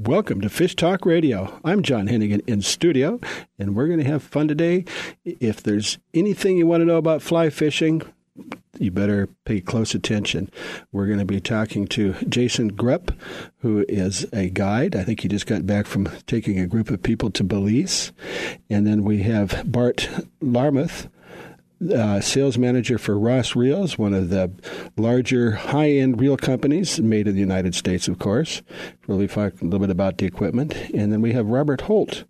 Welcome to Fish Talk Radio. I'm John Hennigan in studio, and we're going to have fun today. If there's anything you want to know about fly fishing, you better pay close attention. We're going to be talking to Jason Grupp, who is a guide. I think he just got back from taking a group of people to Belize. And then we have Bart Larmouth, sales manager for Ross Reels, one of the larger high-end reel companies made in the United States, of course. We'll talk a little bit about the equipment. And then we have Robert Holt,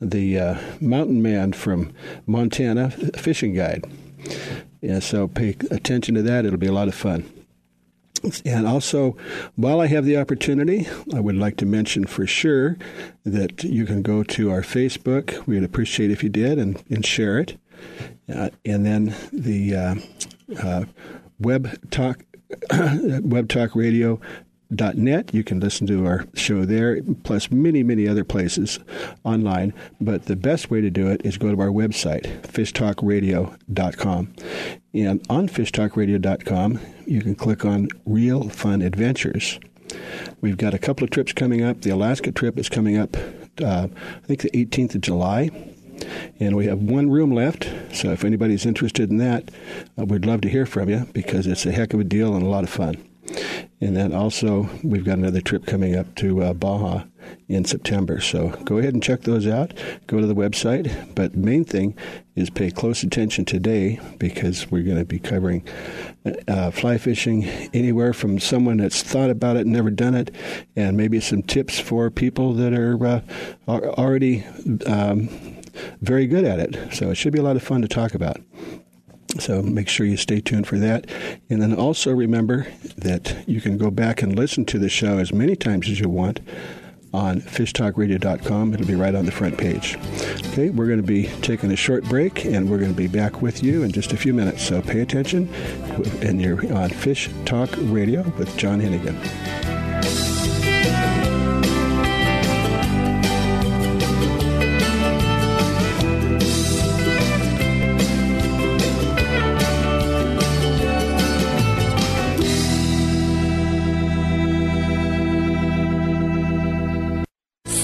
the mountain man from Montana, fishing guide. Yeah, so pay attention to that. It'll be a lot of fun. And also, while I have the opportunity, I would like to mention for sure that you can go to our Facebook. We'd appreciate if you did and share it. And then the webtalkradio.net. You can listen to our show there, plus many, many other places online. But the best way to do it is go to our website, fishtalkradio.com. And on fishtalkradio.com, you can click on Reel Fun Adventures. We've got a couple of trips coming up. The Alaska trip is coming up, I think, the 18th of July. And we have one room left, so if anybody's interested in that, we'd love to hear from you because it's a heck of a deal and a lot of fun. And then also, we've got another trip coming up to Baja in September. So go ahead and check those out. Go to the website. But the main thing is pay close attention today because we're going to be covering fly fishing anywhere from someone that's thought about it and never done it, and maybe some tips for people that are already very good at it. So it should be a lot of fun to talk about. So make sure you stay tuned for that. And then also remember that you can go back and listen to the show as many times as you want on fishtalkradio.com. It'll be right on the front page. Okay, we're going to be taking a short break, and we're going to be back with you in just a few minutes. So pay attention, and you're on Fish Talk Radio with John Hennigan.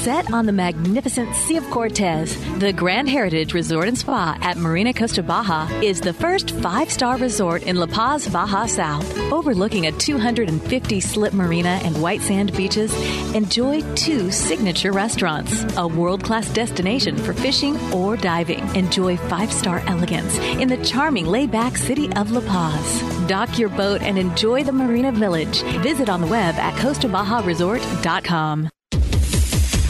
Set on the magnificent Sea of Cortez, the Grand Heritage Resort and Spa at Marina Costa Baja is the first 5-star resort in La Paz, Baja South. Overlooking a 250-slip marina and white sand beaches, enjoy 2 signature restaurants, a world-class destination for fishing or diving. Enjoy 5-star elegance in the charming laid-back city of La Paz. Dock your boat and enjoy the Marina Village. Visit on the web at costabajaresort.com.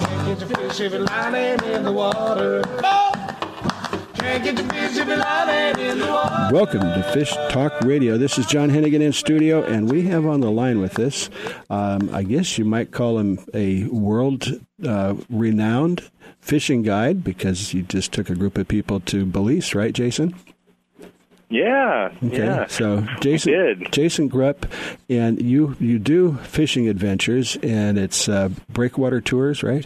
Get your fish if you line it in the water. Oh! Can't get your fish if you line it in the water. Welcome to Fish Talk Radio. This is John Hennigan in studio, and we have on the line with us, I guess you might call him a world-renowned fishing guide, because you just took a group of people to Belize, right, Jason? Yeah. Okay. Yeah. So Jason Grupp, and you do fishing adventures, and it's Breakwater Tours, right?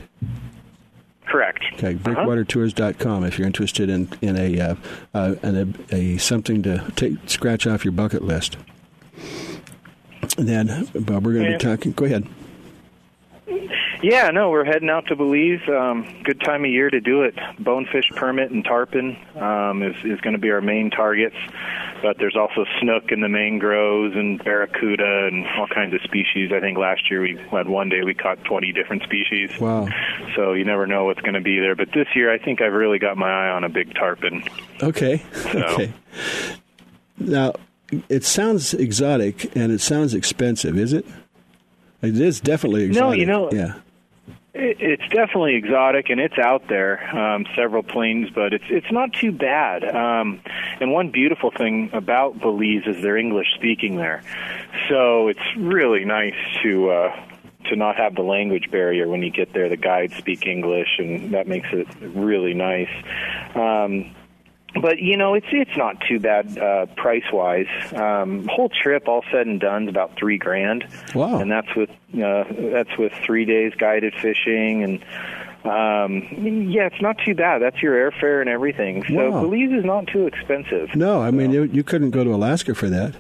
Correct. Okay, breakwatertours.com if you're interested in a something to scratch off your bucket list. And then, Bob, we're going to be talking. Go ahead. Yeah, no, we're heading out to Belize. Good time of year to do it. Bonefish, permit, and tarpon is going to be our main targets. But there's also snook in the mangroves and barracuda and all kinds of species. I think last year we had one day we caught 20 different species. Wow. So you never know what's going to be there. But this year I think I've really got my eye on a big tarpon. Okay. So. Okay. Now, it sounds exotic and it sounds expensive, is it? It is definitely exotic. No, you know, yeah. It's definitely exotic, and it's out there, several planes, but it's not too bad. And one beautiful thing about Belize is they're English-speaking there. So it's really nice to not have the language barrier when you get there. The guides speak English, and that makes it really nice. But, you know, it's not too bad price-wise. Whole trip, all said and done, is about $3,000. Wow. And that's with 3 days guided fishing. And, yeah, it's not too bad. That's your airfare and everything. So wow. Belize is not too expensive. No, I mean, you couldn't go to Alaska for that.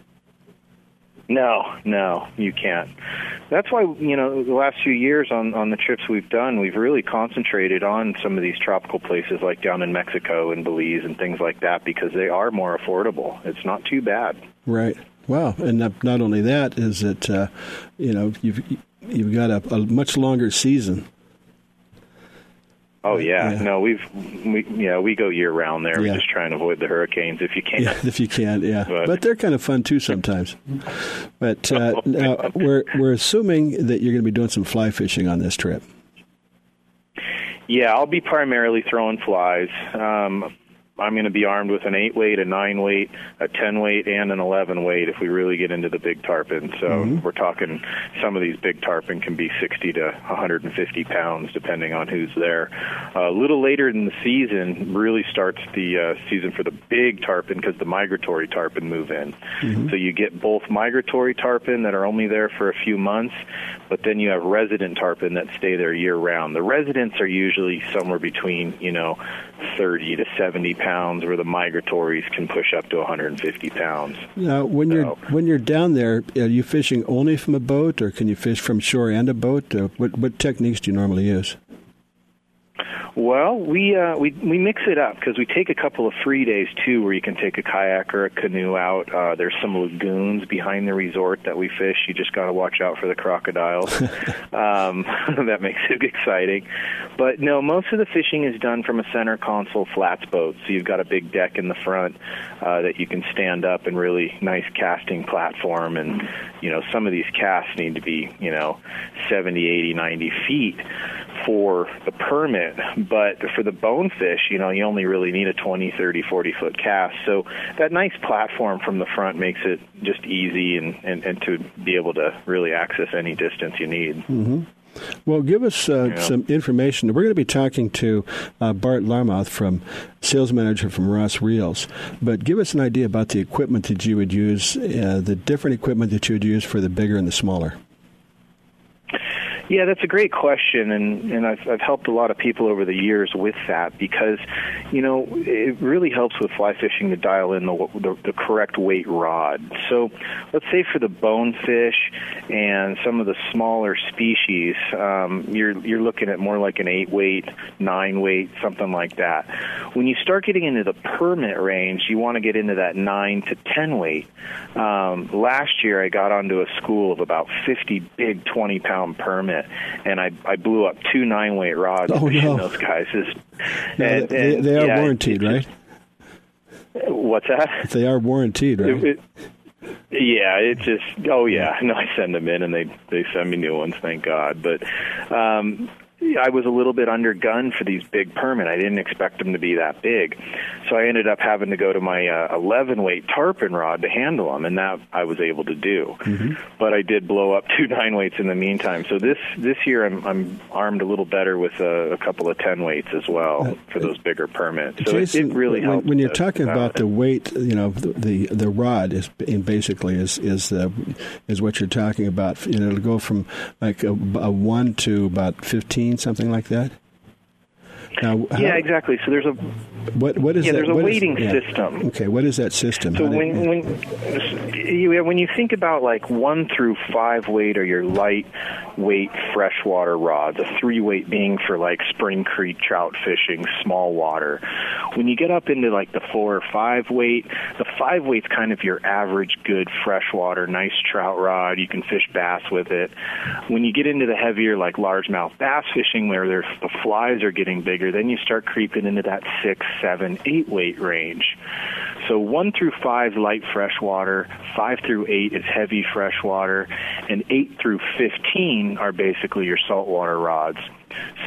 No, you can't. That's why, you know, the last few years on the trips we've done, we've really concentrated on some of these tropical places like down in Mexico and Belize and things like that because they are more affordable. It's not too bad. Right. Wow. And not only that is that, you know, you've got a much longer season. Oh yeah. No, we go year round there. Yeah. We're just trying to avoid the hurricanes if you can. Yeah, if you can, yeah. But they're kind of fun too sometimes. But now we're assuming that you're going to be doing some fly fishing on this trip. Yeah, I'll be primarily throwing flies. I'm going to be armed with an 8-weight, a 9-weight, a 10-weight, and an 11-weight if we really get into the big tarpon. So We're talking some of these big tarpon can be 60 to 150 pounds, depending on who's there. A little later in the season really starts the season for the big tarpon because the migratory tarpon move in. Mm-hmm. So you get both migratory tarpon that are only there for a few months, but then you have resident tarpon that stay there year-round. The residents are usually somewhere between, 30 to 70 pounds, where the migratories can push up to 150 pounds. Now, when you're down there, are you fishing only from a boat, or can you fish from shore and a boat? What techniques do you normally use? Well, we mix it up because we take a couple of free days, too, where you can take a kayak or a canoe out. There's some lagoons behind the resort that we fish. You just got to watch out for the crocodiles. That makes it exciting. But, no, most of the fishing is done from a center console flats boat. So you've got a big deck in the front that you can stand up and really nice casting platform. And, some of these casts need to be, 70, 80, 90 feet for the permit. But for the bonefish, you only really need a 20, 30, 40-foot cast. So that nice platform from the front makes it just easy and to be able to really access any distance you need. Mm-hmm. Well, give us some information. We're going to be talking to Bart Larmouth, sales manager from Ross Reels, but give us an idea about the equipment that you would use, the different equipment that you would use for the bigger and the smaller. Yeah, that's a great question, and I've helped a lot of people over the years with that because, you know, it really helps with fly fishing to dial in the correct weight rod. So let's say for the bonefish and some of the smaller species, you're looking at more like an 8-weight, 9-weight, something like that. When you start getting into the permit range, you want to get into that 9 to 10-weight. Last year I got onto a school of about 50 big 20-pound permits. And I blew up two 9-weight rods. Oh, no. Those guys. They are warranted, right? What's that? They are warranted, right? I send them in, and they send me new ones, thank God. But I was a little bit undergunned for these big permit. I didn't expect them to be that big. So I ended up having to go to my 11-weight tarpon rod to handle them, and that I was able to do. Mm-hmm. But I did blow up two 9-weights in the meantime. So this year I'm armed a little better with a couple of 10-weights as well for those bigger permits. So Jason, it really helps. When you're talking about the weight, you know, the rod is what you're talking about. You know, it'll go from like a 1 to about 15. Something like that. Now, exactly. So there's a what is that? There's a weighting system. Okay, what is that system? So when you think about like 1 through 5-weight or your lightweight freshwater rods, a 3-weight being for like spring creek trout fishing, small water. When you get up into like the 4 or 5-weight, the 5-weight's kind of your average good freshwater, nice trout rod. You can fish bass with it. When you get into the heavier like largemouth bass fishing where the flies are getting bigger, then you start creeping into that 6, 7, 8-weight range. So 1 through 5 light freshwater, 5 through 8 is heavy freshwater, and 8 through 15 are basically your saltwater rods.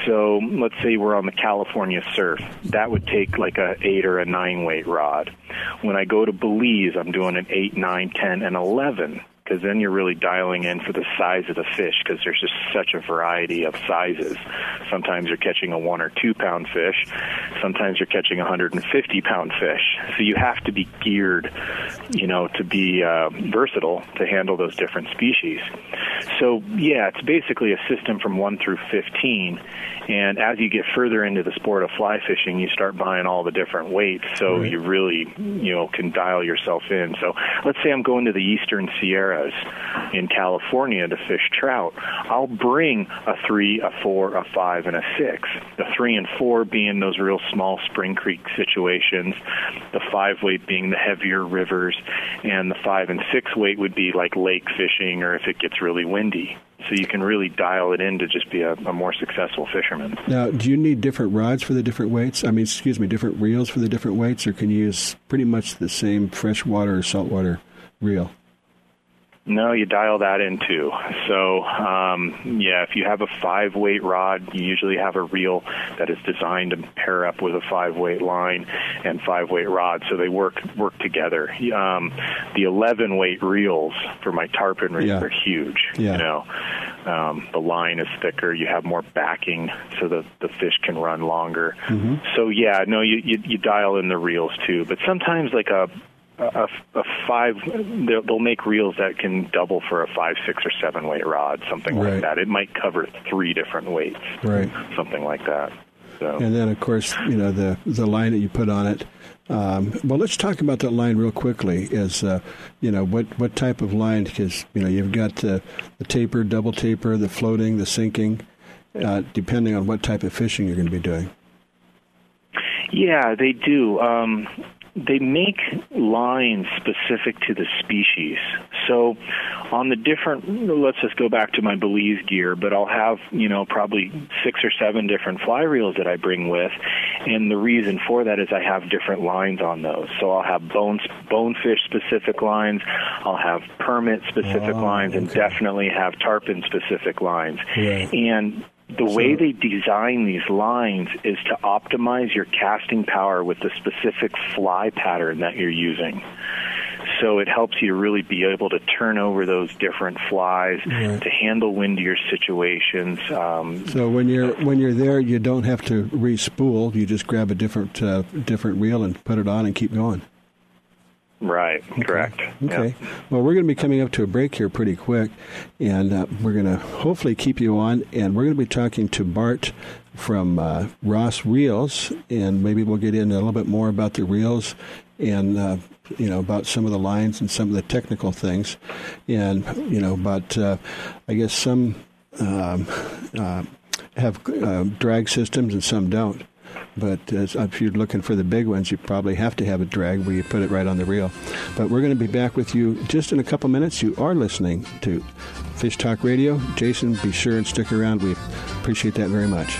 So let's say we're on the California surf. That would take like a 8 or a 9-weight rod. When I go to Belize, I'm doing an 8, 9, 10, and 11. Because then you're really dialing in for the size of the fish, because there's just such a variety of sizes. Sometimes you're catching a 1 or 2 pound fish. Sometimes you're catching a 150-pound fish. So you have to be geared, you know, to be versatile to handle those different species. So, it's basically a system from 1 through 15. And as you get further into the sport of fly fishing, you start buying all the different weights. So you really, you know, can dial yourself in. So let's say I'm going to the Eastern Sierra in California to fish trout. I'll bring a 3, a 4, a 5, and a 6. The 3 and 4 being those real small spring creek situations, the 5-weight being the heavier rivers, and the 5 and 6-weight would be like lake fishing or if it gets really windy. So you can really dial it in to just be a more successful fisherman. Now, do you need different rods for the different weights? I mean, different reels for the different weights, or can you use pretty much the same freshwater or saltwater reel? No, you dial that in too. So, if you have a 5-weight rod, you usually have a reel that is designed to pair up with a 5-weight line and 5-weight rod, so they work together. The 11-weight reels for my tarpon reels are huge. Yeah. You know, the line is thicker. You have more backing, so the fish can run longer. Mm-hmm. So, you dial in the reels too. But sometimes like a 5, they'll make reels that can double for a 5, 6, or 7-weight rod, something like that. It might cover 3 different weights, something like that. So. And then, of course, you know, the line that you put on it. Well, let's talk about that line real quickly. Is you know, what type of line? Because you know, you've got the taper, double taper, the floating, the sinking, depending on what type of fishing you're going to be doing. Yeah, they do. They make lines specific to the species. So on the different, let's just go back to my Belize gear, but I'll have, you know, probably 6 or 7 different fly reels that I bring with. And the reason for that is I have different lines on those. So I'll have bonefish specific lines. I'll have permit specific lines, and definitely have tarpon specific lines. Yeah. And the way they design these lines is to optimize your casting power with the specific fly pattern that you're using. so it helps you to really be able to turn over those different flies, right, to handle windier situations. So when you're there, you don't have to re-spool. You just grab a different reel and put it on and keep going. Right, okay. Correct. Okay. Yeah. Well, we're going to be coming up to a break here pretty quick, and we're going to hopefully keep you on, and we're going to be talking to Bart from Ross Reels, and maybe we'll get in a little bit more about the reels and, about some of the lines and some of the technical things, and, about, I guess some have drag systems and some don't. But if you're looking for the big ones, you probably have to have a drag where you put it right on the reel. But we're going to be back with you just in a couple minutes. You are listening to Fish Talk Radio. Jason, be sure and stick around. We appreciate that very much.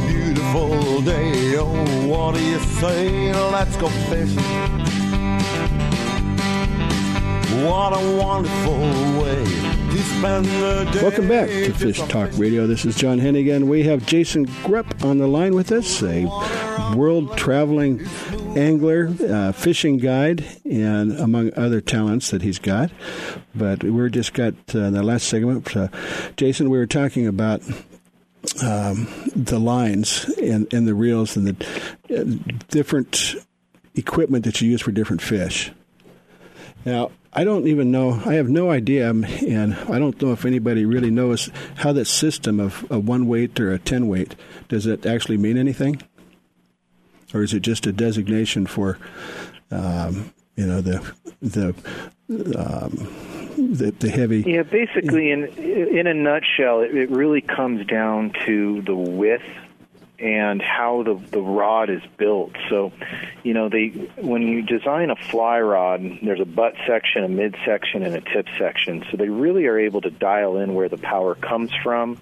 beautiful day, oh, what do you say? Let's go fishing. What a wonderful way to spend the day. Welcome back to Fish Talk Radio. This is John Hennigan. We have Jason Grupp on the line with us, a world-traveling angler, fishing guide, and among other talents that he's got. But we just got in the last segment, Jason, we were talking about the lines and the reels and the different equipment that you use for different fish. Now, I don't even know. I have no idea, and I don't know if anybody really knows how that system of a 1-weight or a 10-weight, does it actually mean anything? Or is it just a designation for, the the heavy. Yeah, basically, in a nutshell, it really comes down to the width and how the rod is built. So, you know, when you design a fly rod, there's a butt section, a midsection, and a tip section. So they really are able to dial in where the power comes from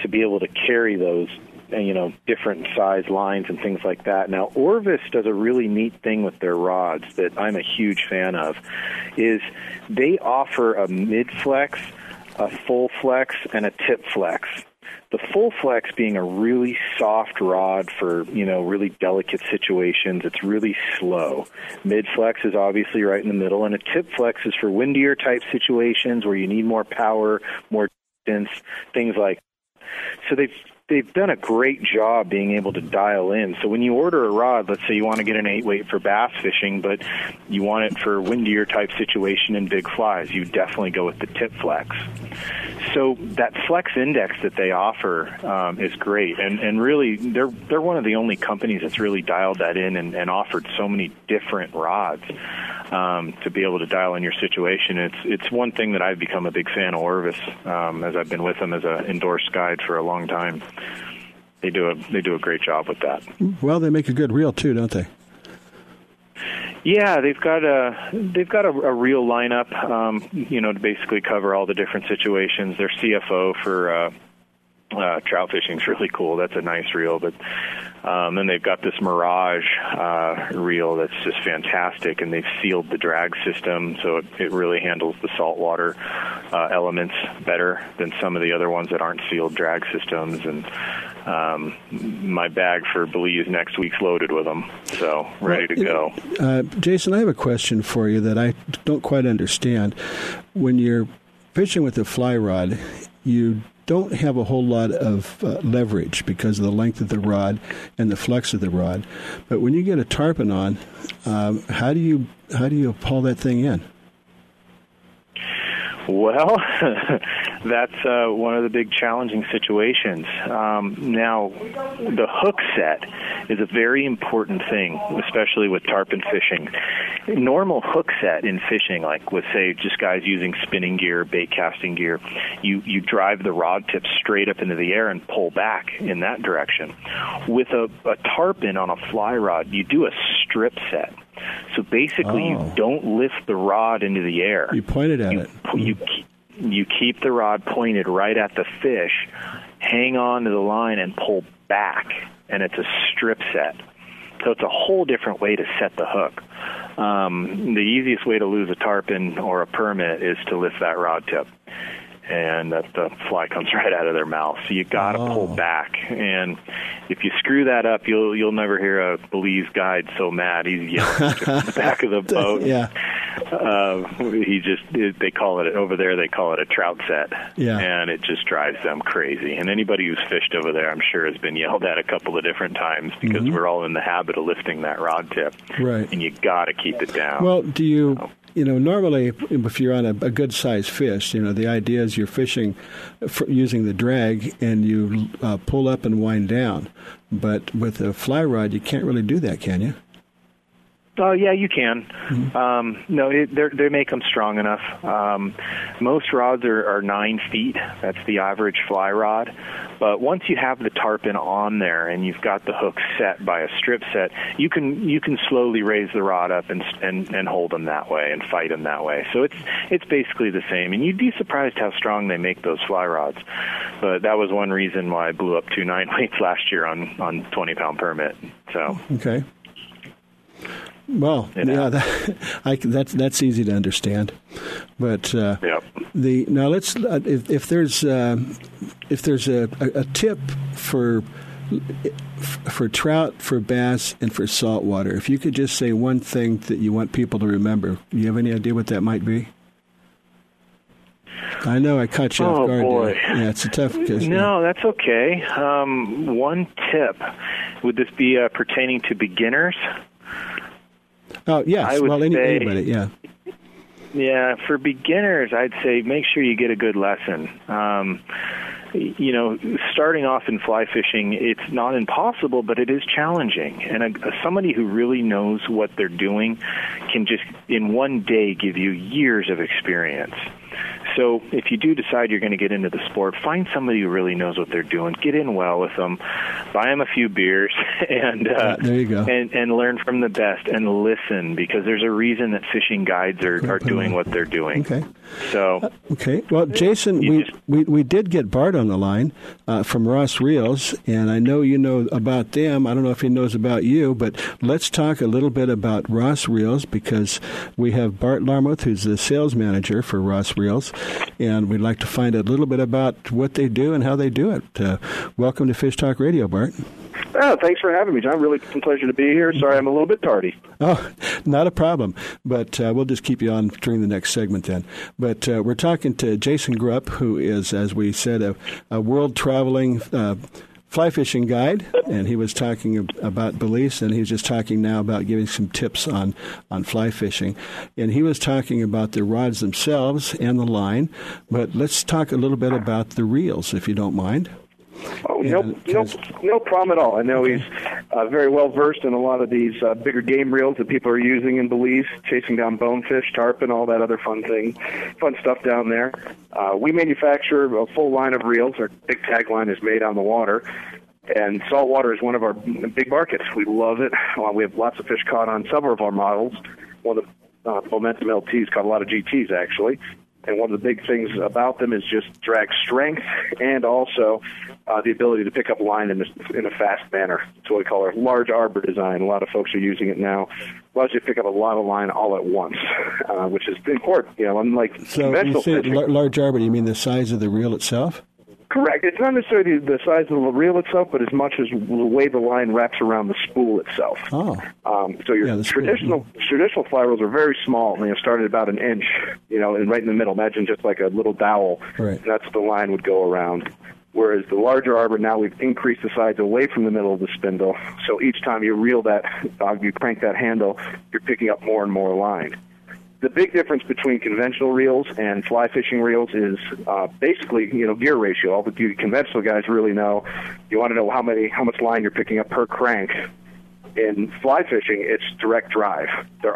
to be able to carry those, you know, different size lines and things like that. Now, Orvis does a really neat thing with their rods that I'm a huge fan of, is they offer a mid-flex, a full flex, and a tip flex. The full flex being a really soft rod for, you know, really delicate situations. It's really slow. Mid flex is obviously right in the middle, and a tip flex is for windier type situations where you need more power, more distance, things like that. So they've done a great job being able to dial in. So when you order a rod, let's say you want to get an 8-weight for bass fishing, but you want it for windier type situation and big flies, you definitely go with the tip flex. So that flex index that they offer is great. And really, they're one of the only companies that's really dialed that in and offered so many different rods to be able to dial in your situation. It's one thing that I've become a big fan of Orvis, as I've been with them as an endorsed guide for a long time. They do a great job with that. Well, they make a good reel too, don't they? Yeah, they've got a reel lineup, you know, to basically cover all the different situations. Their CFO for trout fishing is really cool. That's a nice reel, but then they've got this Mirage reel that's just fantastic, and they've sealed the drag system, so it really handles the saltwater elements better than some of the other ones that aren't sealed drag systems. And my bag for Belize next week's loaded with them, so ready to go. Jason, I have a question for you that I don't quite understand. When you're fishing with a fly rod, you don't have a whole lot of leverage because of the length of the rod and the flex of the rod. But when you get a tarpon on, how do you haul that thing in? Well, that's one of the big challenging situations. Now, the hook set is a very important thing, especially with tarpon fishing. Normal hook set in fishing, like with, say, just guys using spinning gear, bait casting gear, you drive the rod tip straight up into the air and pull back in that direction. With a tarpon on a fly rod, you do a strip set. So basically, You don't lift the rod into the air. You point it at it. You keep the rod pointed right at the fish, hang on to the line, and pull back. And it's a strip set. So it's a whole different way to set the hook. The easiest way to lose a tarpon or a permit is to lift that rod tip, and that the fly comes right out of their mouth. So you got to pull back, and if you screw that up, you'll never hear a Belize guide so mad. He's yelling at the back of the boat. Yeah, they call it over there. They call it a trout set. Yeah, and it just drives them crazy. And anybody who's fished over there, I'm sure, has been yelled at a couple of different times because we're all in the habit of lifting that rod tip. Right, and you got to keep it down. Well, do you? You know, normally, if you're on a good-sized fish, you know, the idea is you're fishing using the drag, and you pull up and wind down. But with a fly rod, you can't really do that, can you? Oh, yeah, you can. Mm-hmm. They make them strong enough. Most rods are 9 feet. That's the average fly rod. But once you have the tarpon on there and you've got the hook set by a strip set, you can slowly raise the rod up and hold them that way and fight them that way. So it's basically the same. And you'd be surprised how strong they make those fly rods. But that was one reason why I blew up 2 9-weights last year on 20-pound permit. So okay. Well, yeah, that's easy to understand, but if there's a tip for trout, for bass, and for saltwater, if you could just say one thing that you want people to remember, do you have any idea what that might be? I know I caught you off guard. Oh, boy. Yeah, it's a tough question. No, that's okay. One tip. Would this be pertaining to beginners? Oh, yes. I would say, anybody, yeah. Yeah, for beginners, I'd say make sure you get a good lesson. You know, starting off in fly fishing, it's not impossible, but it is challenging. And somebody who really knows what they're doing can just, in one day, give you years of experience. So if you do decide you're going to get into the sport, find somebody who really knows what they're doing. Get in well with them. Buy them a few beers and there you go. And learn from the best and listen, because there's a reason that fishing guides are doing what they're doing. Okay. So okay. Well, Jason, we did get Bart on the line from Ross Reels, and I know you know about them. I don't know if he knows about you, but let's talk a little bit about Ross Reels, because we have Bart Larmouth, who's the sales manager for Ross Reels, and we'd like to find a little bit about what they do and how they do it. Welcome to Fish Talk Radio, Bart. Oh, thanks for having me, John. Really, it's a pleasure to be here. Sorry, I'm a little bit tardy. Oh, not a problem, but we'll just keep you on during the next segment then. But we're talking to Jason Grupp, who is, as we said, a world-traveling fly fishing guide, and he was talking about Belize, and he was just talking now about giving some tips on fly fishing. And he was talking about the rods themselves and the line, but let's talk a little bit about the reels, if you don't mind. Oh, no problem at all. I know he's very well versed in a lot of these bigger game reels that people are using in Belize, chasing down bonefish, tarpon, all that other fun stuff down there. We manufacture a full line of reels. Our big tagline is made on the water. And saltwater is one of our big markets. We love it. We have lots of fish caught on several of our models. One of the Momentum LTs caught a lot of GTs, actually. And one of the big things about them is just drag strength and also the ability to pick up line in a fast manner. That's what we call our large arbor design. A lot of folks are using it now. Allows you to pick up a lot of line all at once, which is important. You know, unlike conventional fishing. So you say large arbor, you mean the size of the reel itself? Correct. It's not necessarily the size of the reel itself, but as much as the way the line wraps around the spool itself. Oh. So your traditional fly reels are very small, and they started about an inch, and right in the middle. Imagine just like a little dowel. Right. And that's the line would go around. Whereas the larger arbor, now we've increased the size away from the middle of the spindle. So each time you reel that, you crank that handle, you're picking up more and more line. The big difference between conventional reels and fly fishing reels is basically, gear ratio. All the conventional guys really know. You want to know how much line you're picking up per crank. In fly fishing, it's direct drive. There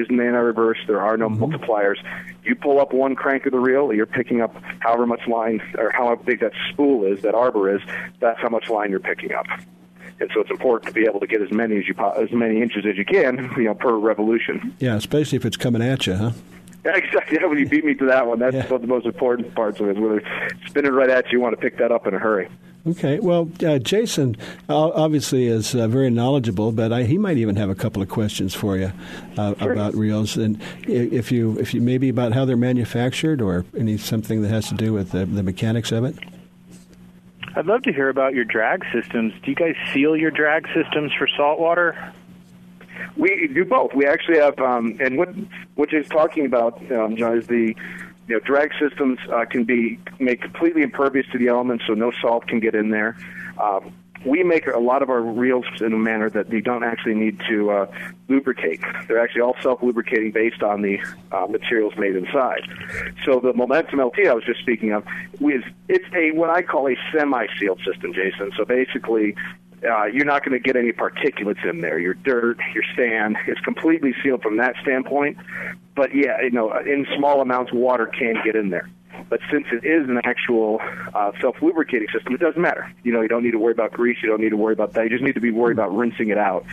isn't any reverse. There are no multipliers. You pull up one crank of the reel, you're picking up however much line or how big that spool is, that arbor is. That's how much line you're picking up. And so it's important to be able to get as many inches as you can, per revolution. Yeah, especially if it's coming at you, huh? Yeah, exactly. When you beat me to that one, that's one of the most important parts of it. When they're spinning right at you, you want to pick that up in a hurry. Okay. Well, Jason obviously is very knowledgeable, but he might even have a couple of questions for you about reels, and if you maybe about how they're manufactured or something that has to do with the mechanics of it. I'd love to hear about your drag systems. Do you guys seal your drag systems for saltwater? We do both. We actually have, and what Jay's talking about, John, is the drag systems can be made completely impervious to the elements, so no salt can get in there. We make a lot of our reels in a manner that you don't actually need to lubricate. They're actually all self-lubricating based on the materials made inside. So the Momentum LT I was just speaking of, it's what I call a semi-sealed system, Jason. So basically, you're not going to get any particulates in there. Your dirt, your sand, it's completely sealed from that standpoint. But yeah, in small amounts, water can get in there. But since it is an actual self-lubricating system, it doesn't matter. You don't need to worry about grease. You don't need to worry about that. You just need to be worried about rinsing it out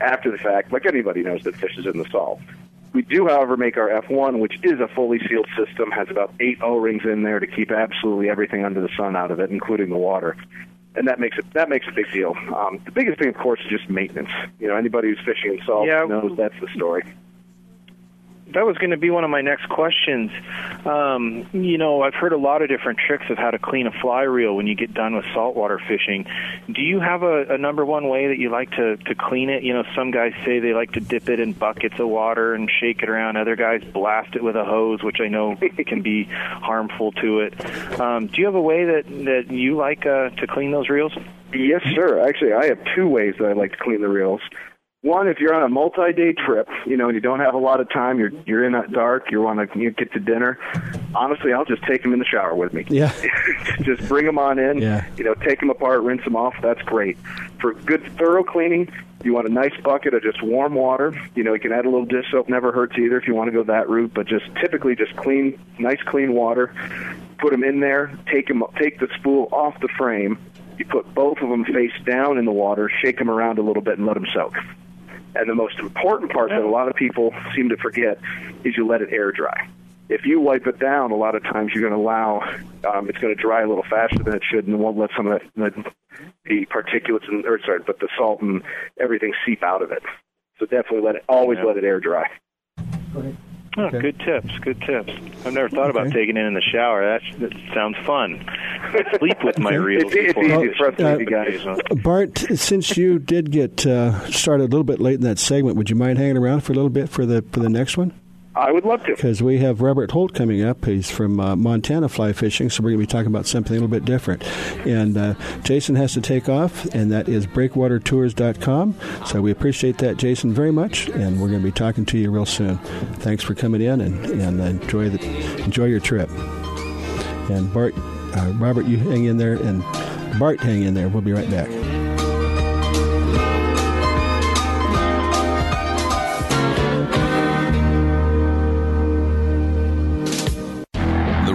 after the fact, like anybody knows that fish is in the salt. We do, however, make our F1, which is a fully sealed system, has about 8 O-rings in there to keep absolutely everything under the sun out of it, including the water. And that makes a big deal. The biggest thing, of course, is just maintenance. Anybody who's fishing in salt knows that's the story. That was going to be one of my next questions. I've heard a lot of different tricks of how to clean a fly reel when you get done with saltwater fishing. Do you have a number one way that you like to clean it? Some guys say they like to dip it in buckets of water and shake it around. Other guys blast it with a hose, which I know can be harmful to it. Do you have a way that you like to clean those reels? Yes, sir. Actually, I have two ways that I like to clean the reels. One, if you're on a multi-day trip, and you don't have a lot of time, you're in that dark, you get to dinner, honestly, I'll just take them in the shower with me. Yeah. Just bring them on in, take them apart, rinse them off, that's great. For good thorough cleaning, You want a nice bucket of just warm water. You know, you can add a little dish soap, never hurts either if you want to go that route, but just typically just clean, nice clean water. Put them in there, take the spool off the frame. You put both of them face down in the water, shake them around a little bit, and let them soak. And the most important part that a lot of people seem to forget is you let it air dry. If you wipe it down, a lot of times you're going to allow it's going to dry a little faster than it should, and it won't let some of the particulates and but the salt and everything seep out of it. So definitely let it air dry. Go ahead. Oh, okay. Good tips. I've never thought about taking it in the shower. That sounds fun. I sleep with my reels. Bart, since you did get started a little bit late in that segment, would you mind hanging around for a little bit for the next one? I would love to. Because we have Robert Holt coming up. He's from Montana Fly Fishing, so we're going to be talking about something a little bit different. And Jason has to take off, and that is breakwatertours.com. So we appreciate that, Jason, very much, and we're going to be talking to you real soon. Thanks for coming in, and enjoy your trip. And Robert, you hang in there, and Bart, hang in there. We'll be right back. The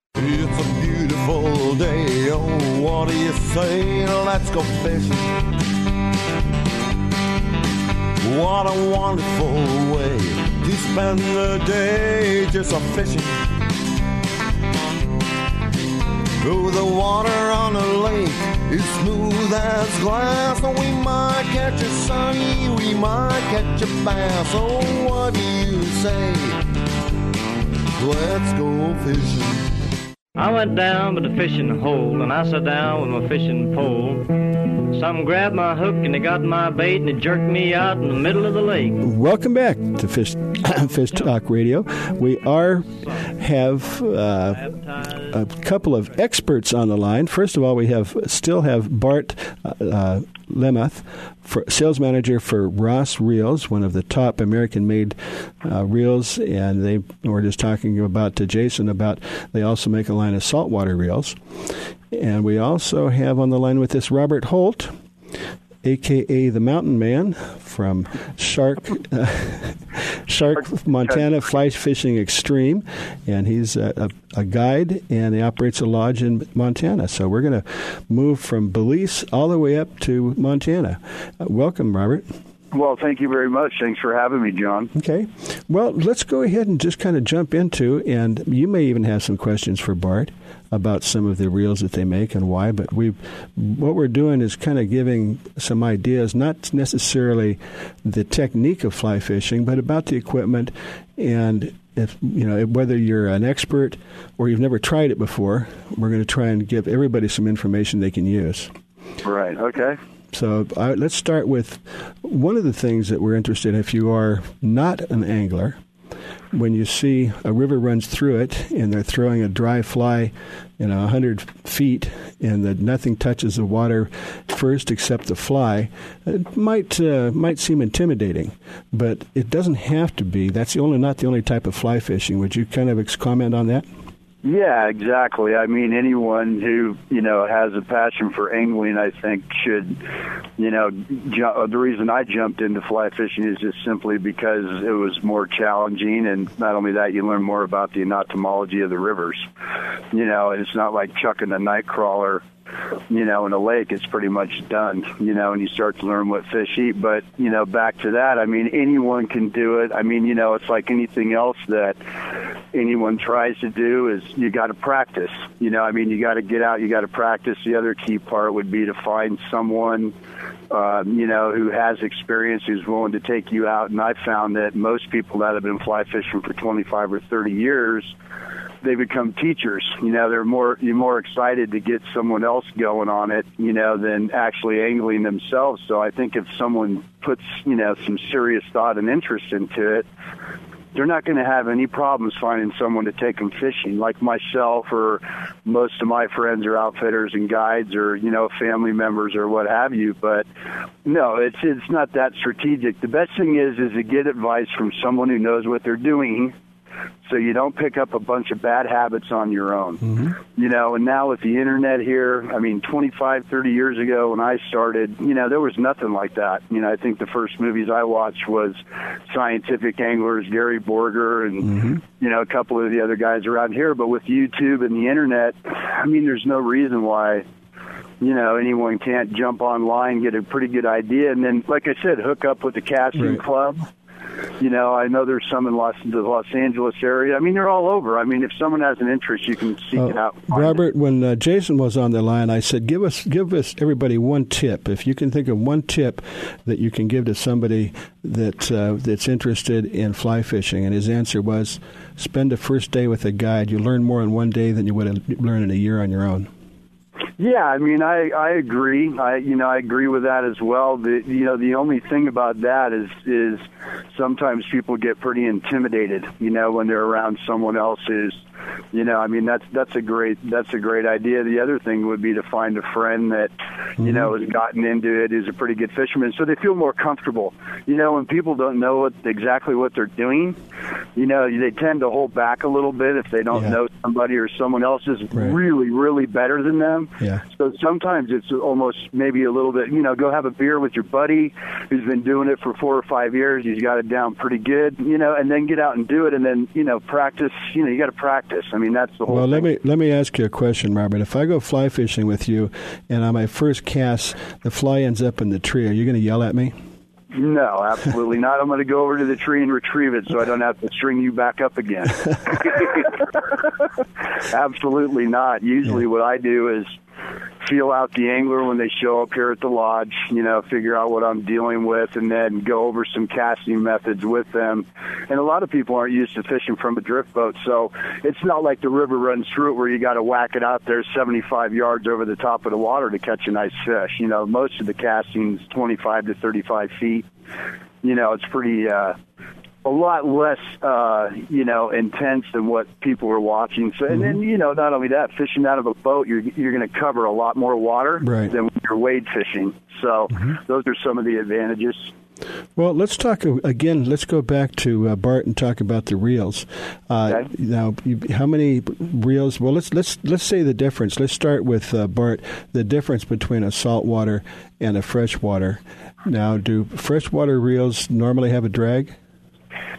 It's a beautiful day, oh, what do you say? Let's go fishing. What a wonderful way to spend the day, just a-fishing. Though the water on the lake is smooth as glass, and we might catch a sunny, we might catch a bass. Oh, what do you say? Let's go fishing. I went down by the fishing hole, and I sat down with my fishing pole. Some grabbed my hook, and they got my bait, and they jerked me out in the middle of the lake. Welcome back to Fish Talk Radio. We have a couple of experts on the line. First of all, we still have Bart Larmouth, sales manager for Ross Reels, one of the top American-made reels, and they were just talking about to Jason about they also make a line of saltwater reels. And we also have on the line with us Robert Holt, a.k.a. the Mountain Man from Shark Shark, Montana Fly Fishing Extreme, and he's a guide, and he operates a lodge in Montana. So we're going to move from Belize all the way up to Montana. Welcome, Robert. Well, thank you very much. Thanks for having me, John. Okay. Well, let's go ahead and just kind of jump into, and you may even have some questions for Bart about some of the reels that they make and why, but what we're doing is kind of giving some ideas, not necessarily the technique of fly fishing, but about the equipment and, if you know, whether you're an expert or you've never tried it before, we're going to try and give everybody some information they can use. Right. Okay. So let's start with one of the things that we're interested in. If you are not an angler, when you see a river runs through it and they're throwing a dry fly, 100 feet, and that nothing touches the water first except the fly, it might seem intimidating, but it doesn't have to be. That's not the only type of fly fishing. Would you kind of comment on that? Yeah, exactly. I mean, anyone who, has a passion for angling, I think should, the reason I jumped into fly fishing is just simply because it was more challenging. And not only that, you learn more about the entomology of the rivers. And it's not like chucking a night crawler, in a lake. It's pretty much done, and you start to learn what fish eat. But, back to that, I mean, anyone can do it. I mean, it's like anything else that anyone tries to do is you got to practice. You got to get out, you got to practice. The other key part would be to find someone, who has experience, who's willing to take you out. And I found that most people that have been fly fishing for 25 or 30 years, they become teachers. You're more excited to get someone else going on it, than actually angling themselves. So I think if someone puts, some serious thought and interest into it, they're not going to have any problems finding someone to take them fishing. Like myself or most of my friends are outfitters and guides or, family members or what have you. But no, it's not that strategic. The best thing is to get advice from someone who knows what they're doing, so you don't pick up a bunch of bad habits on your own. Mm-hmm. And now with the internet here, I mean, 25, 30 years ago when I started, there was nothing like that. I think the first movies I watched was Scientific Anglers, Gary Borger, and, mm-hmm. A couple of the other guys around here. But with YouTube and the internet, I mean, there's no reason why, anyone can't jump online, get a pretty good idea, and then, like I said, hook up with the casting right. club. I know there's some in the Los Angeles area. I mean, they're all over. I mean, if someone has an interest, you can seek it out. Robert, when Jason was on the line, I said, give us everybody one tip. If you can think of one tip that you can give to somebody that's interested in fly fishing, and his answer was, spend the first day with a guide. You learn more in one day than you would learn in a year on your own. Yeah, I mean, I agree. I agree with that as well. The only thing about that is sometimes people get pretty intimidated, when they're around someone else who's, I mean, that's a great idea. The other thing would be to find a friend that, has gotten into it, is a pretty good fisherman, so they feel more comfortable. When people don't know exactly what they're doing, they tend to hold back a little bit if they don't know somebody or someone else is right. really, really better than them. Yeah. So sometimes it's almost maybe a little bit, go have a beer with your buddy who's been doing it for 4 or 5 years. He's got it down pretty good, and then get out and do it, and then, practice. You got to practice. I mean, that's the whole thing. Well, let me ask you a question, Robert. If I go fly fishing with you, and on my first cast, the fly ends up in the tree, are you going to yell at me? No, absolutely not. I'm going to go over to the tree and retrieve it so I don't have to string you back up again. Absolutely not. Usually what I do is feel out the angler when they show up here at the lodge, figure out what I'm dealing with, and then go over some casting methods with them. And a lot of people aren't used to fishing from a drift boat, so it's not like the river runs through it where you got to whack it out there 75 yards over the top of the water to catch a nice fish. Most of the castings 25 to 35 feet. It's pretty a lot less, intense than what people were watching. So, and then, not only that, fishing out of a boat, you're going to cover a lot more water right. than when you're wade fishing. So those are some of the advantages. Well, let's talk again. Let's go back to Bart and talk about the reels. Okay. Now, how many reels? Well, let's say the difference. Let's start with Bart. The difference between a saltwater and a freshwater. Now, do freshwater reels normally have a drag?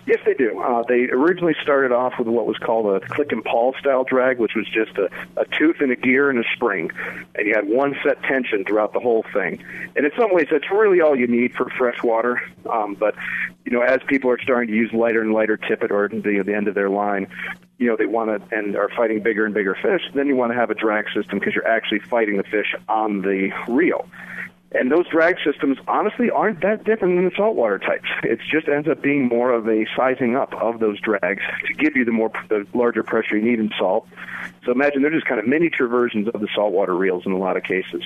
Yes, they do. They originally started off with what was called a click and pawl style drag, which was just a tooth and a gear and a spring. And you had one set tension throughout the whole thing. And in some ways, that's really all you need for freshwater. But, you know, as people are starting to use lighter and lighter tippet or the end of their line, you know, they want to and are fighting bigger and bigger fish, then you want to have a drag system because you're actually fighting the fish on the reel. And those drag systems, honestly, aren't that different than the saltwater types. It just ends up being more of a sizing up of those drags to give you the larger pressure you need in salt. So imagine they're just kind of miniature versions of the saltwater reels in a lot of cases.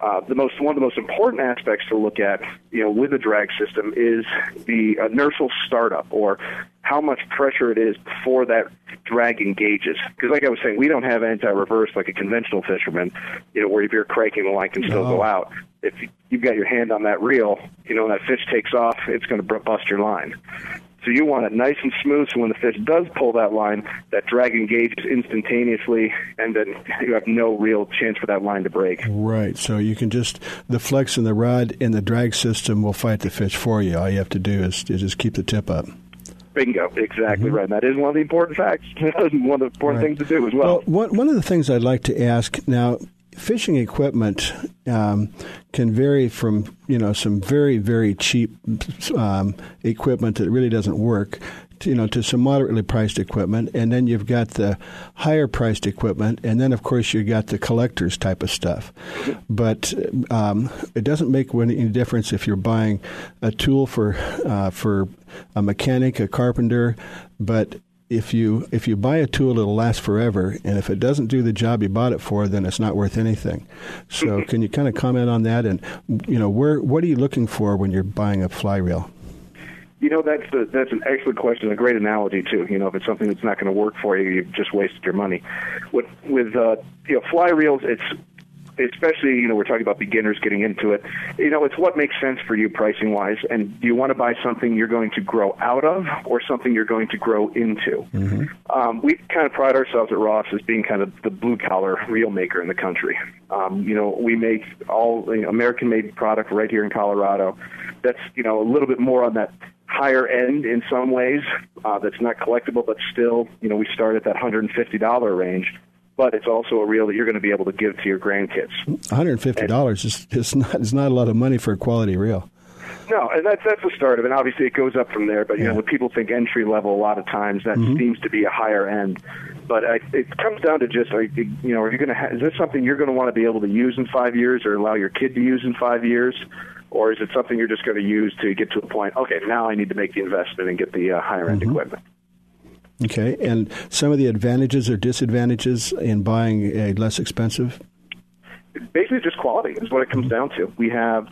One of the most important aspects to look at, you know, with a drag system is the inertial startup, or how much pressure it is before that drag engages. Because, like I was saying, we don't have anti-reverse like a conventional fisherman, you know, where if you're cranking, the line can still go out. If you've got your hand on that reel, you know, and that fish takes off, it's going to bust your line. So you want it nice and smooth, so when the fish does pull that line, that drag engages instantaneously, and then you have no real chance for that line to break. Right. So you can just, the flex and the rod and the drag system will fight the fish for you. All you have to do is just keep the tip up. Bingo. Exactly right. And that is one of the important facts. One of the important things to do as well. Well, one of the things I'd like to ask now, fishing equipment can vary from, you know, some very, very cheap equipment that really doesn't work to, you know, to some moderately priced equipment. And then you've got the higher priced equipment. And then, of course, you've got the collectors type of stuff. But it doesn't make any difference if you're buying a tool for a mechanic, a carpenter, but if you buy a tool, it'll last forever, and if it doesn't do the job you bought it for, then it's not worth anything. So can you kind of comment on that? And, you know, what are you looking for when you're buying a fly reel? You know, that's an excellent question, a great analogy, too. You know, if it's something that's not going to work for you, you've just wasted your money. With you know, fly reels, it's especially, you know, we're talking about beginners getting into it. You know, it's what makes sense for you pricing-wise, and do you want to buy something you're going to grow out of or something you're going to grow into? Mm-hmm. We kind of pride ourselves at Ross as being kind of the blue-collar reel maker in the country. You know, we make all American-made product right here in Colorado. That's, you know, a little bit more on that higher end in some ways. That's not collectible, but still, you know, we start at that $150 range. But it's also a reel that you're going to be able to give to your grandkids. $150 is not a lot of money for a quality reel. No, and that's the start of it. And obviously, it goes up from there. But, you know, when people think entry level, a lot of times that seems to be a higher end. But it comes down to just, you know, is this something you're going to want to be able to use in 5 years, or allow your kid to use in 5 years? Or is it something you're just going to use to get to a point, okay, now I need to make the investment and get the higher end equipment? Okay, and some of the advantages or disadvantages in buying a less expensive? Basically, just quality is what it comes down to. We have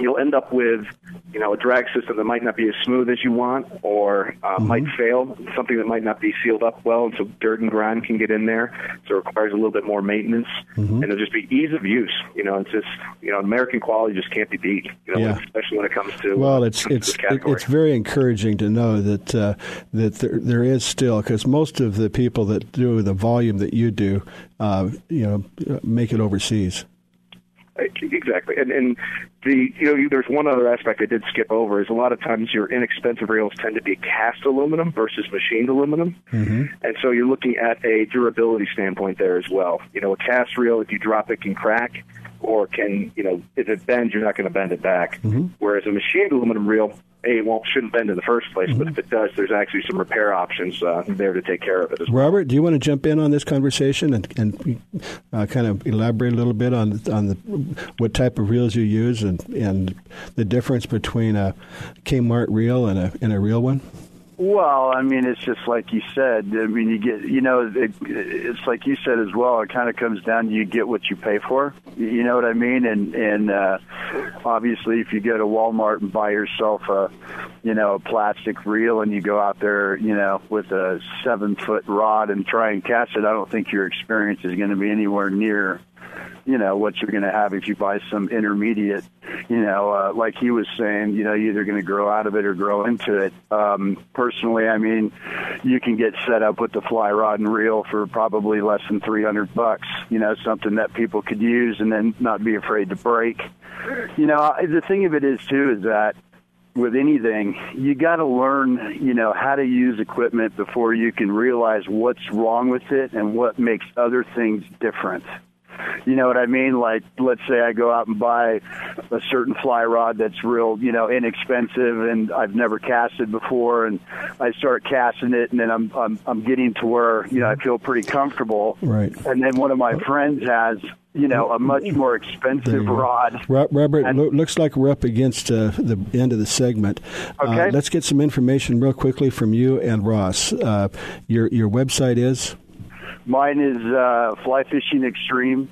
you'll end up with, you know, a drag system that might not be as smooth as you want, or might fail, something that might not be sealed up well, and so dirt and grime can get in there, so it requires a little bit more maintenance, and it'll just be ease of use. You know, it's just, you know, American quality just can't be beat, you know, especially when it comes to it's very encouraging to know that that there is still, because most of the people that do the volume that you do, you know, make it overseas. Exactly. And the, you know, there's one other aspect I did skip over is a lot of times your inexpensive reels tend to be cast aluminum versus machined aluminum. And so you're looking at a durability standpoint there as well. You know, a cast reel, if you drop it, can crack, or can, you know, if it bends, you're not going to bend it back. Whereas a machined aluminum reel, A, shouldn't bend in the first place, but if it does, there's actually some repair options there to take care of it as well. Robert, do you want to jump in on this conversation and kind of elaborate a little bit on what type of reels you use and the difference between a Kmart reel and a real one? Well, I mean, it's just like you said. I mean, you get, you know, it's like you said as well. It kind of comes down to you get what you pay for. You know what I mean? And obviously, if you go to Walmart and buy yourself a plastic reel, and you go out there, you know, with a 7-foot rod and try and cast it, I don't think your experience is going to be anywhere near, you know, what you're going to have if you buy some intermediate, you know, like he was saying, you know, you're either going to grow out of it or grow into it. Personally, I mean, you can get set up with the fly rod and reel for probably less than $300, you know, something that people could use and then not be afraid to break. You know, the thing of it is, too, is that with anything, you got to learn, you know, how to use equipment before you can realize what's wrong with it and what makes other things different. You know what I mean? Like, let's say I go out and buy a certain fly rod that's real, you know, inexpensive, and I've never casted before, and I start casting it, and then I'm getting to where, you know, I feel pretty comfortable. Right. And then one of my friends has, you know, a much more expensive rod. Robert, looks like we're up against the end of the segment. Okay. Let's get some information real quickly from you and Ross. Your website is? Mine is flyfishingextreme.com.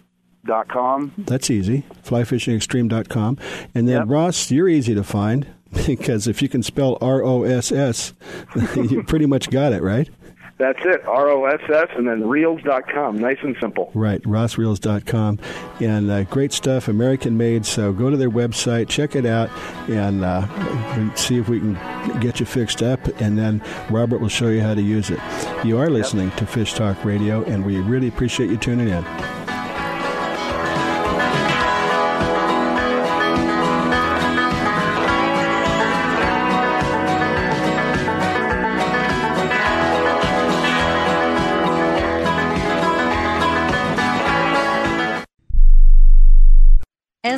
That's easy, flyfishingextreme.com. And then, yep. Ross, you're easy to find because if you can spell R-O-S-S, you pretty much got it, right? That's it, R-O-S-S, and then reels.com, nice and simple. Right, rossreels.com. And great stuff, American-made, so go to their website, check it out, and see if we can get you fixed up, and then Robert will show you how to use it. You are listening to Fish Talk Radio, and we really appreciate you tuning in.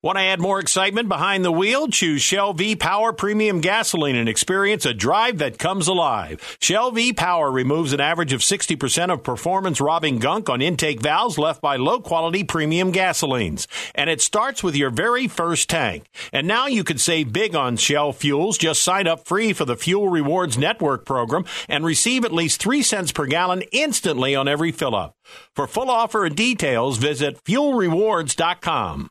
Want to add more excitement behind the wheel? Choose Shell V-Power Premium Gasoline and experience a drive that comes alive. Shell V-Power removes an average of 60% of performance-robbing gunk on intake valves left by low-quality premium gasolines. And it starts with your very first tank. And now you can save big on Shell fuels. Just sign up free for the Fuel Rewards Network program and receive at least 3 cents per gallon instantly on every fill-up. For full offer and details, visit fuelrewards.com.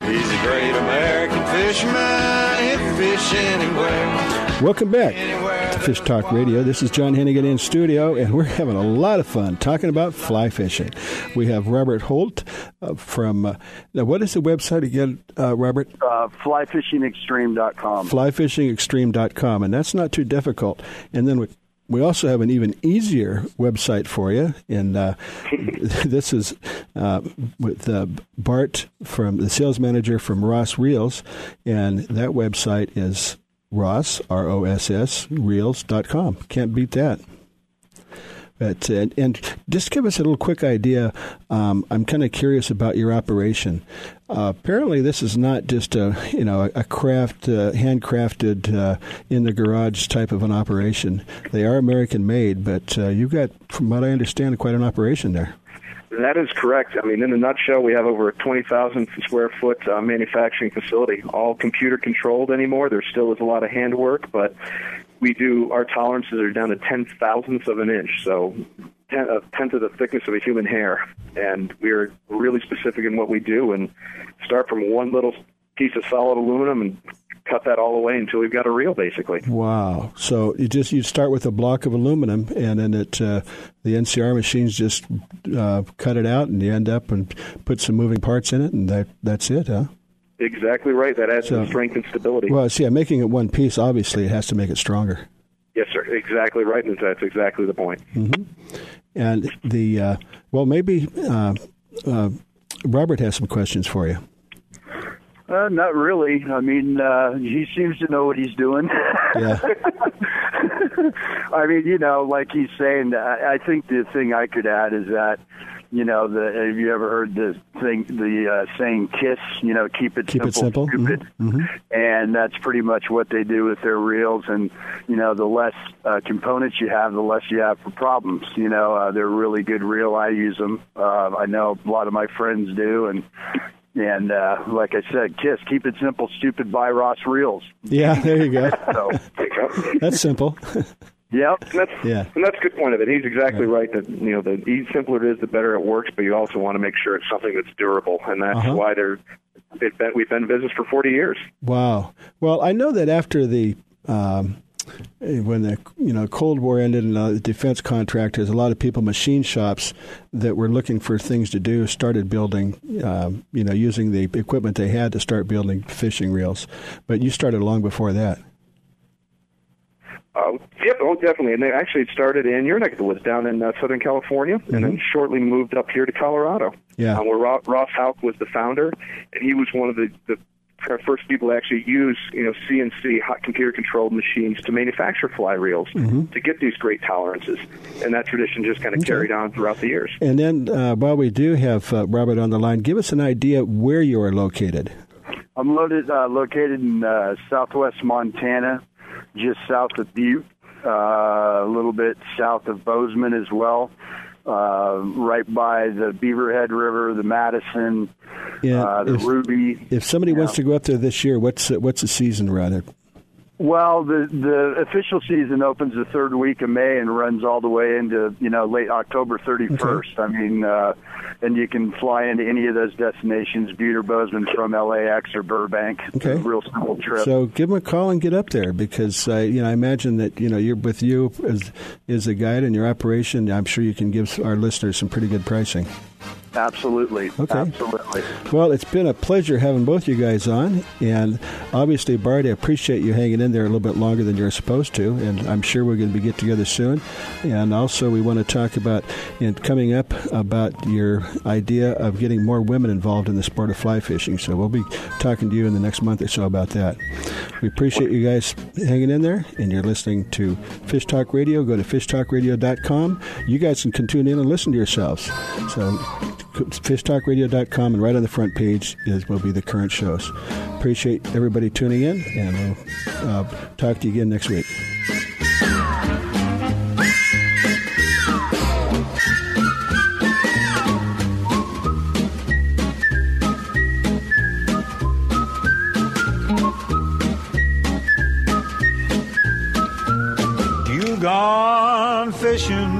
He's a great American fisherman. He'll fish anywhere. Welcome back to Fish Talk Radio. This is John Hennigan in studio, and we're having a lot of fun talking about fly fishing. We have Robert Holt from, now what is the website again, Robert? Flyfishingextreme.com. Flyfishingextreme.com, and that's not too difficult. And then we also have an even easier website for you, and this is with Bart, from the sales manager from Ross Reels, and that website is Ross, R-O-S-S, Reels.com. Can't beat that. But, and just give us a little quick idea. I'm kind of curious about your operation. Apparently, this is not just a handcrafted in the garage type of an operation. They are American made, but you've got, from what I understand, quite an operation there. That is correct. I mean, in a nutshell, we have over a 20,000 square foot manufacturing facility, all computer controlled anymore. There still is a lot of handwork, but we do, our tolerances are down to 10,000ths of an inch, so a tenth of the thickness of a human hair. And we're really specific in what we do and start from one little piece of solid aluminum and cut that all the way until we've got a reel, basically. Wow. So you start with a block of aluminum, and then the NCR machines just cut it out, and you end up and put some moving parts in it, and that's it, huh? Exactly right. That adds some strength and stability. Well, see, making it one piece, obviously, it has to make it stronger. Yes, sir. Exactly right, and that's exactly the point. Mm-hmm. And the Robert has some questions for you. Not really. I mean, he seems to know what he's doing. Yeah. I mean, like he's saying, I think the thing I could add is that, have you ever heard the saying KISS, keep it simple, stupid? Mm-hmm. And that's pretty much what they do with their reels. And, the less components you have, the less you have for problems. They're really good reel. I use them. I know a lot of my friends do. And like I said, KISS, keep it simple, stupid, buy Ross Reels. Yeah, there you go. That's simple. Yep. And that's a good point of it. He's exactly right that, the simpler it is, the better it works, but you also want to make sure it's something that's durable, and that's why we've been in business for 40 years. Wow. Well, I know that after the... when the Cold War ended and the defense contractors, a lot of people, machine shops that were looking for things to do, started building, using the equipment they had to start building fishing reels. But you started long before that. Yep, definitely. And they actually started in your neck of the woods down in Southern California, mm-hmm. and then shortly moved up here to Colorado, where Ross Hout was the founder, and he was one of the first people to actually use, CNC, hot computer-controlled machines to manufacture fly reels to get these great tolerances. And that tradition just kind of carried on throughout the years. And then while we do have Robert on the line, give us an idea where you are located. I'm located in southwest Montana, just south of Butte, a little bit south of Bozeman as well. Right by the Beaverhead River, the Madison, Ruby. If somebody wants to go up there this year, what's the season rather? Well, the official season opens the third week of May and runs all the way into late October 31st. Okay. I mean, and you can fly into any of those destinations, Butte or Bozeman, from LAX or Burbank. Okay, it's a real simple trip. So give them a call and get up there because I imagine that you're with you as a guide in your operation. I'm sure you can give our listeners some pretty good pricing. Absolutely. Okay. Absolutely. Well, it's been a pleasure having both you guys on. And obviously, Bart, I appreciate you hanging in there a little bit longer than you're supposed to. And I'm sure we're going to get together soon. And also, we want to talk about, coming up, about your idea of getting more women involved in the sport of fly fishing. So we'll be talking to you in the next month or so about that. We appreciate you guys hanging in there. And you're listening to Fish Talk Radio. Go to fishtalkradio.com. You guys can tune in and listen to yourselves. So... fishtalkradio.com, and right on the front page will be the current shows. Appreciate everybody tuning in, and we'll talk to you again next week. You gone fishing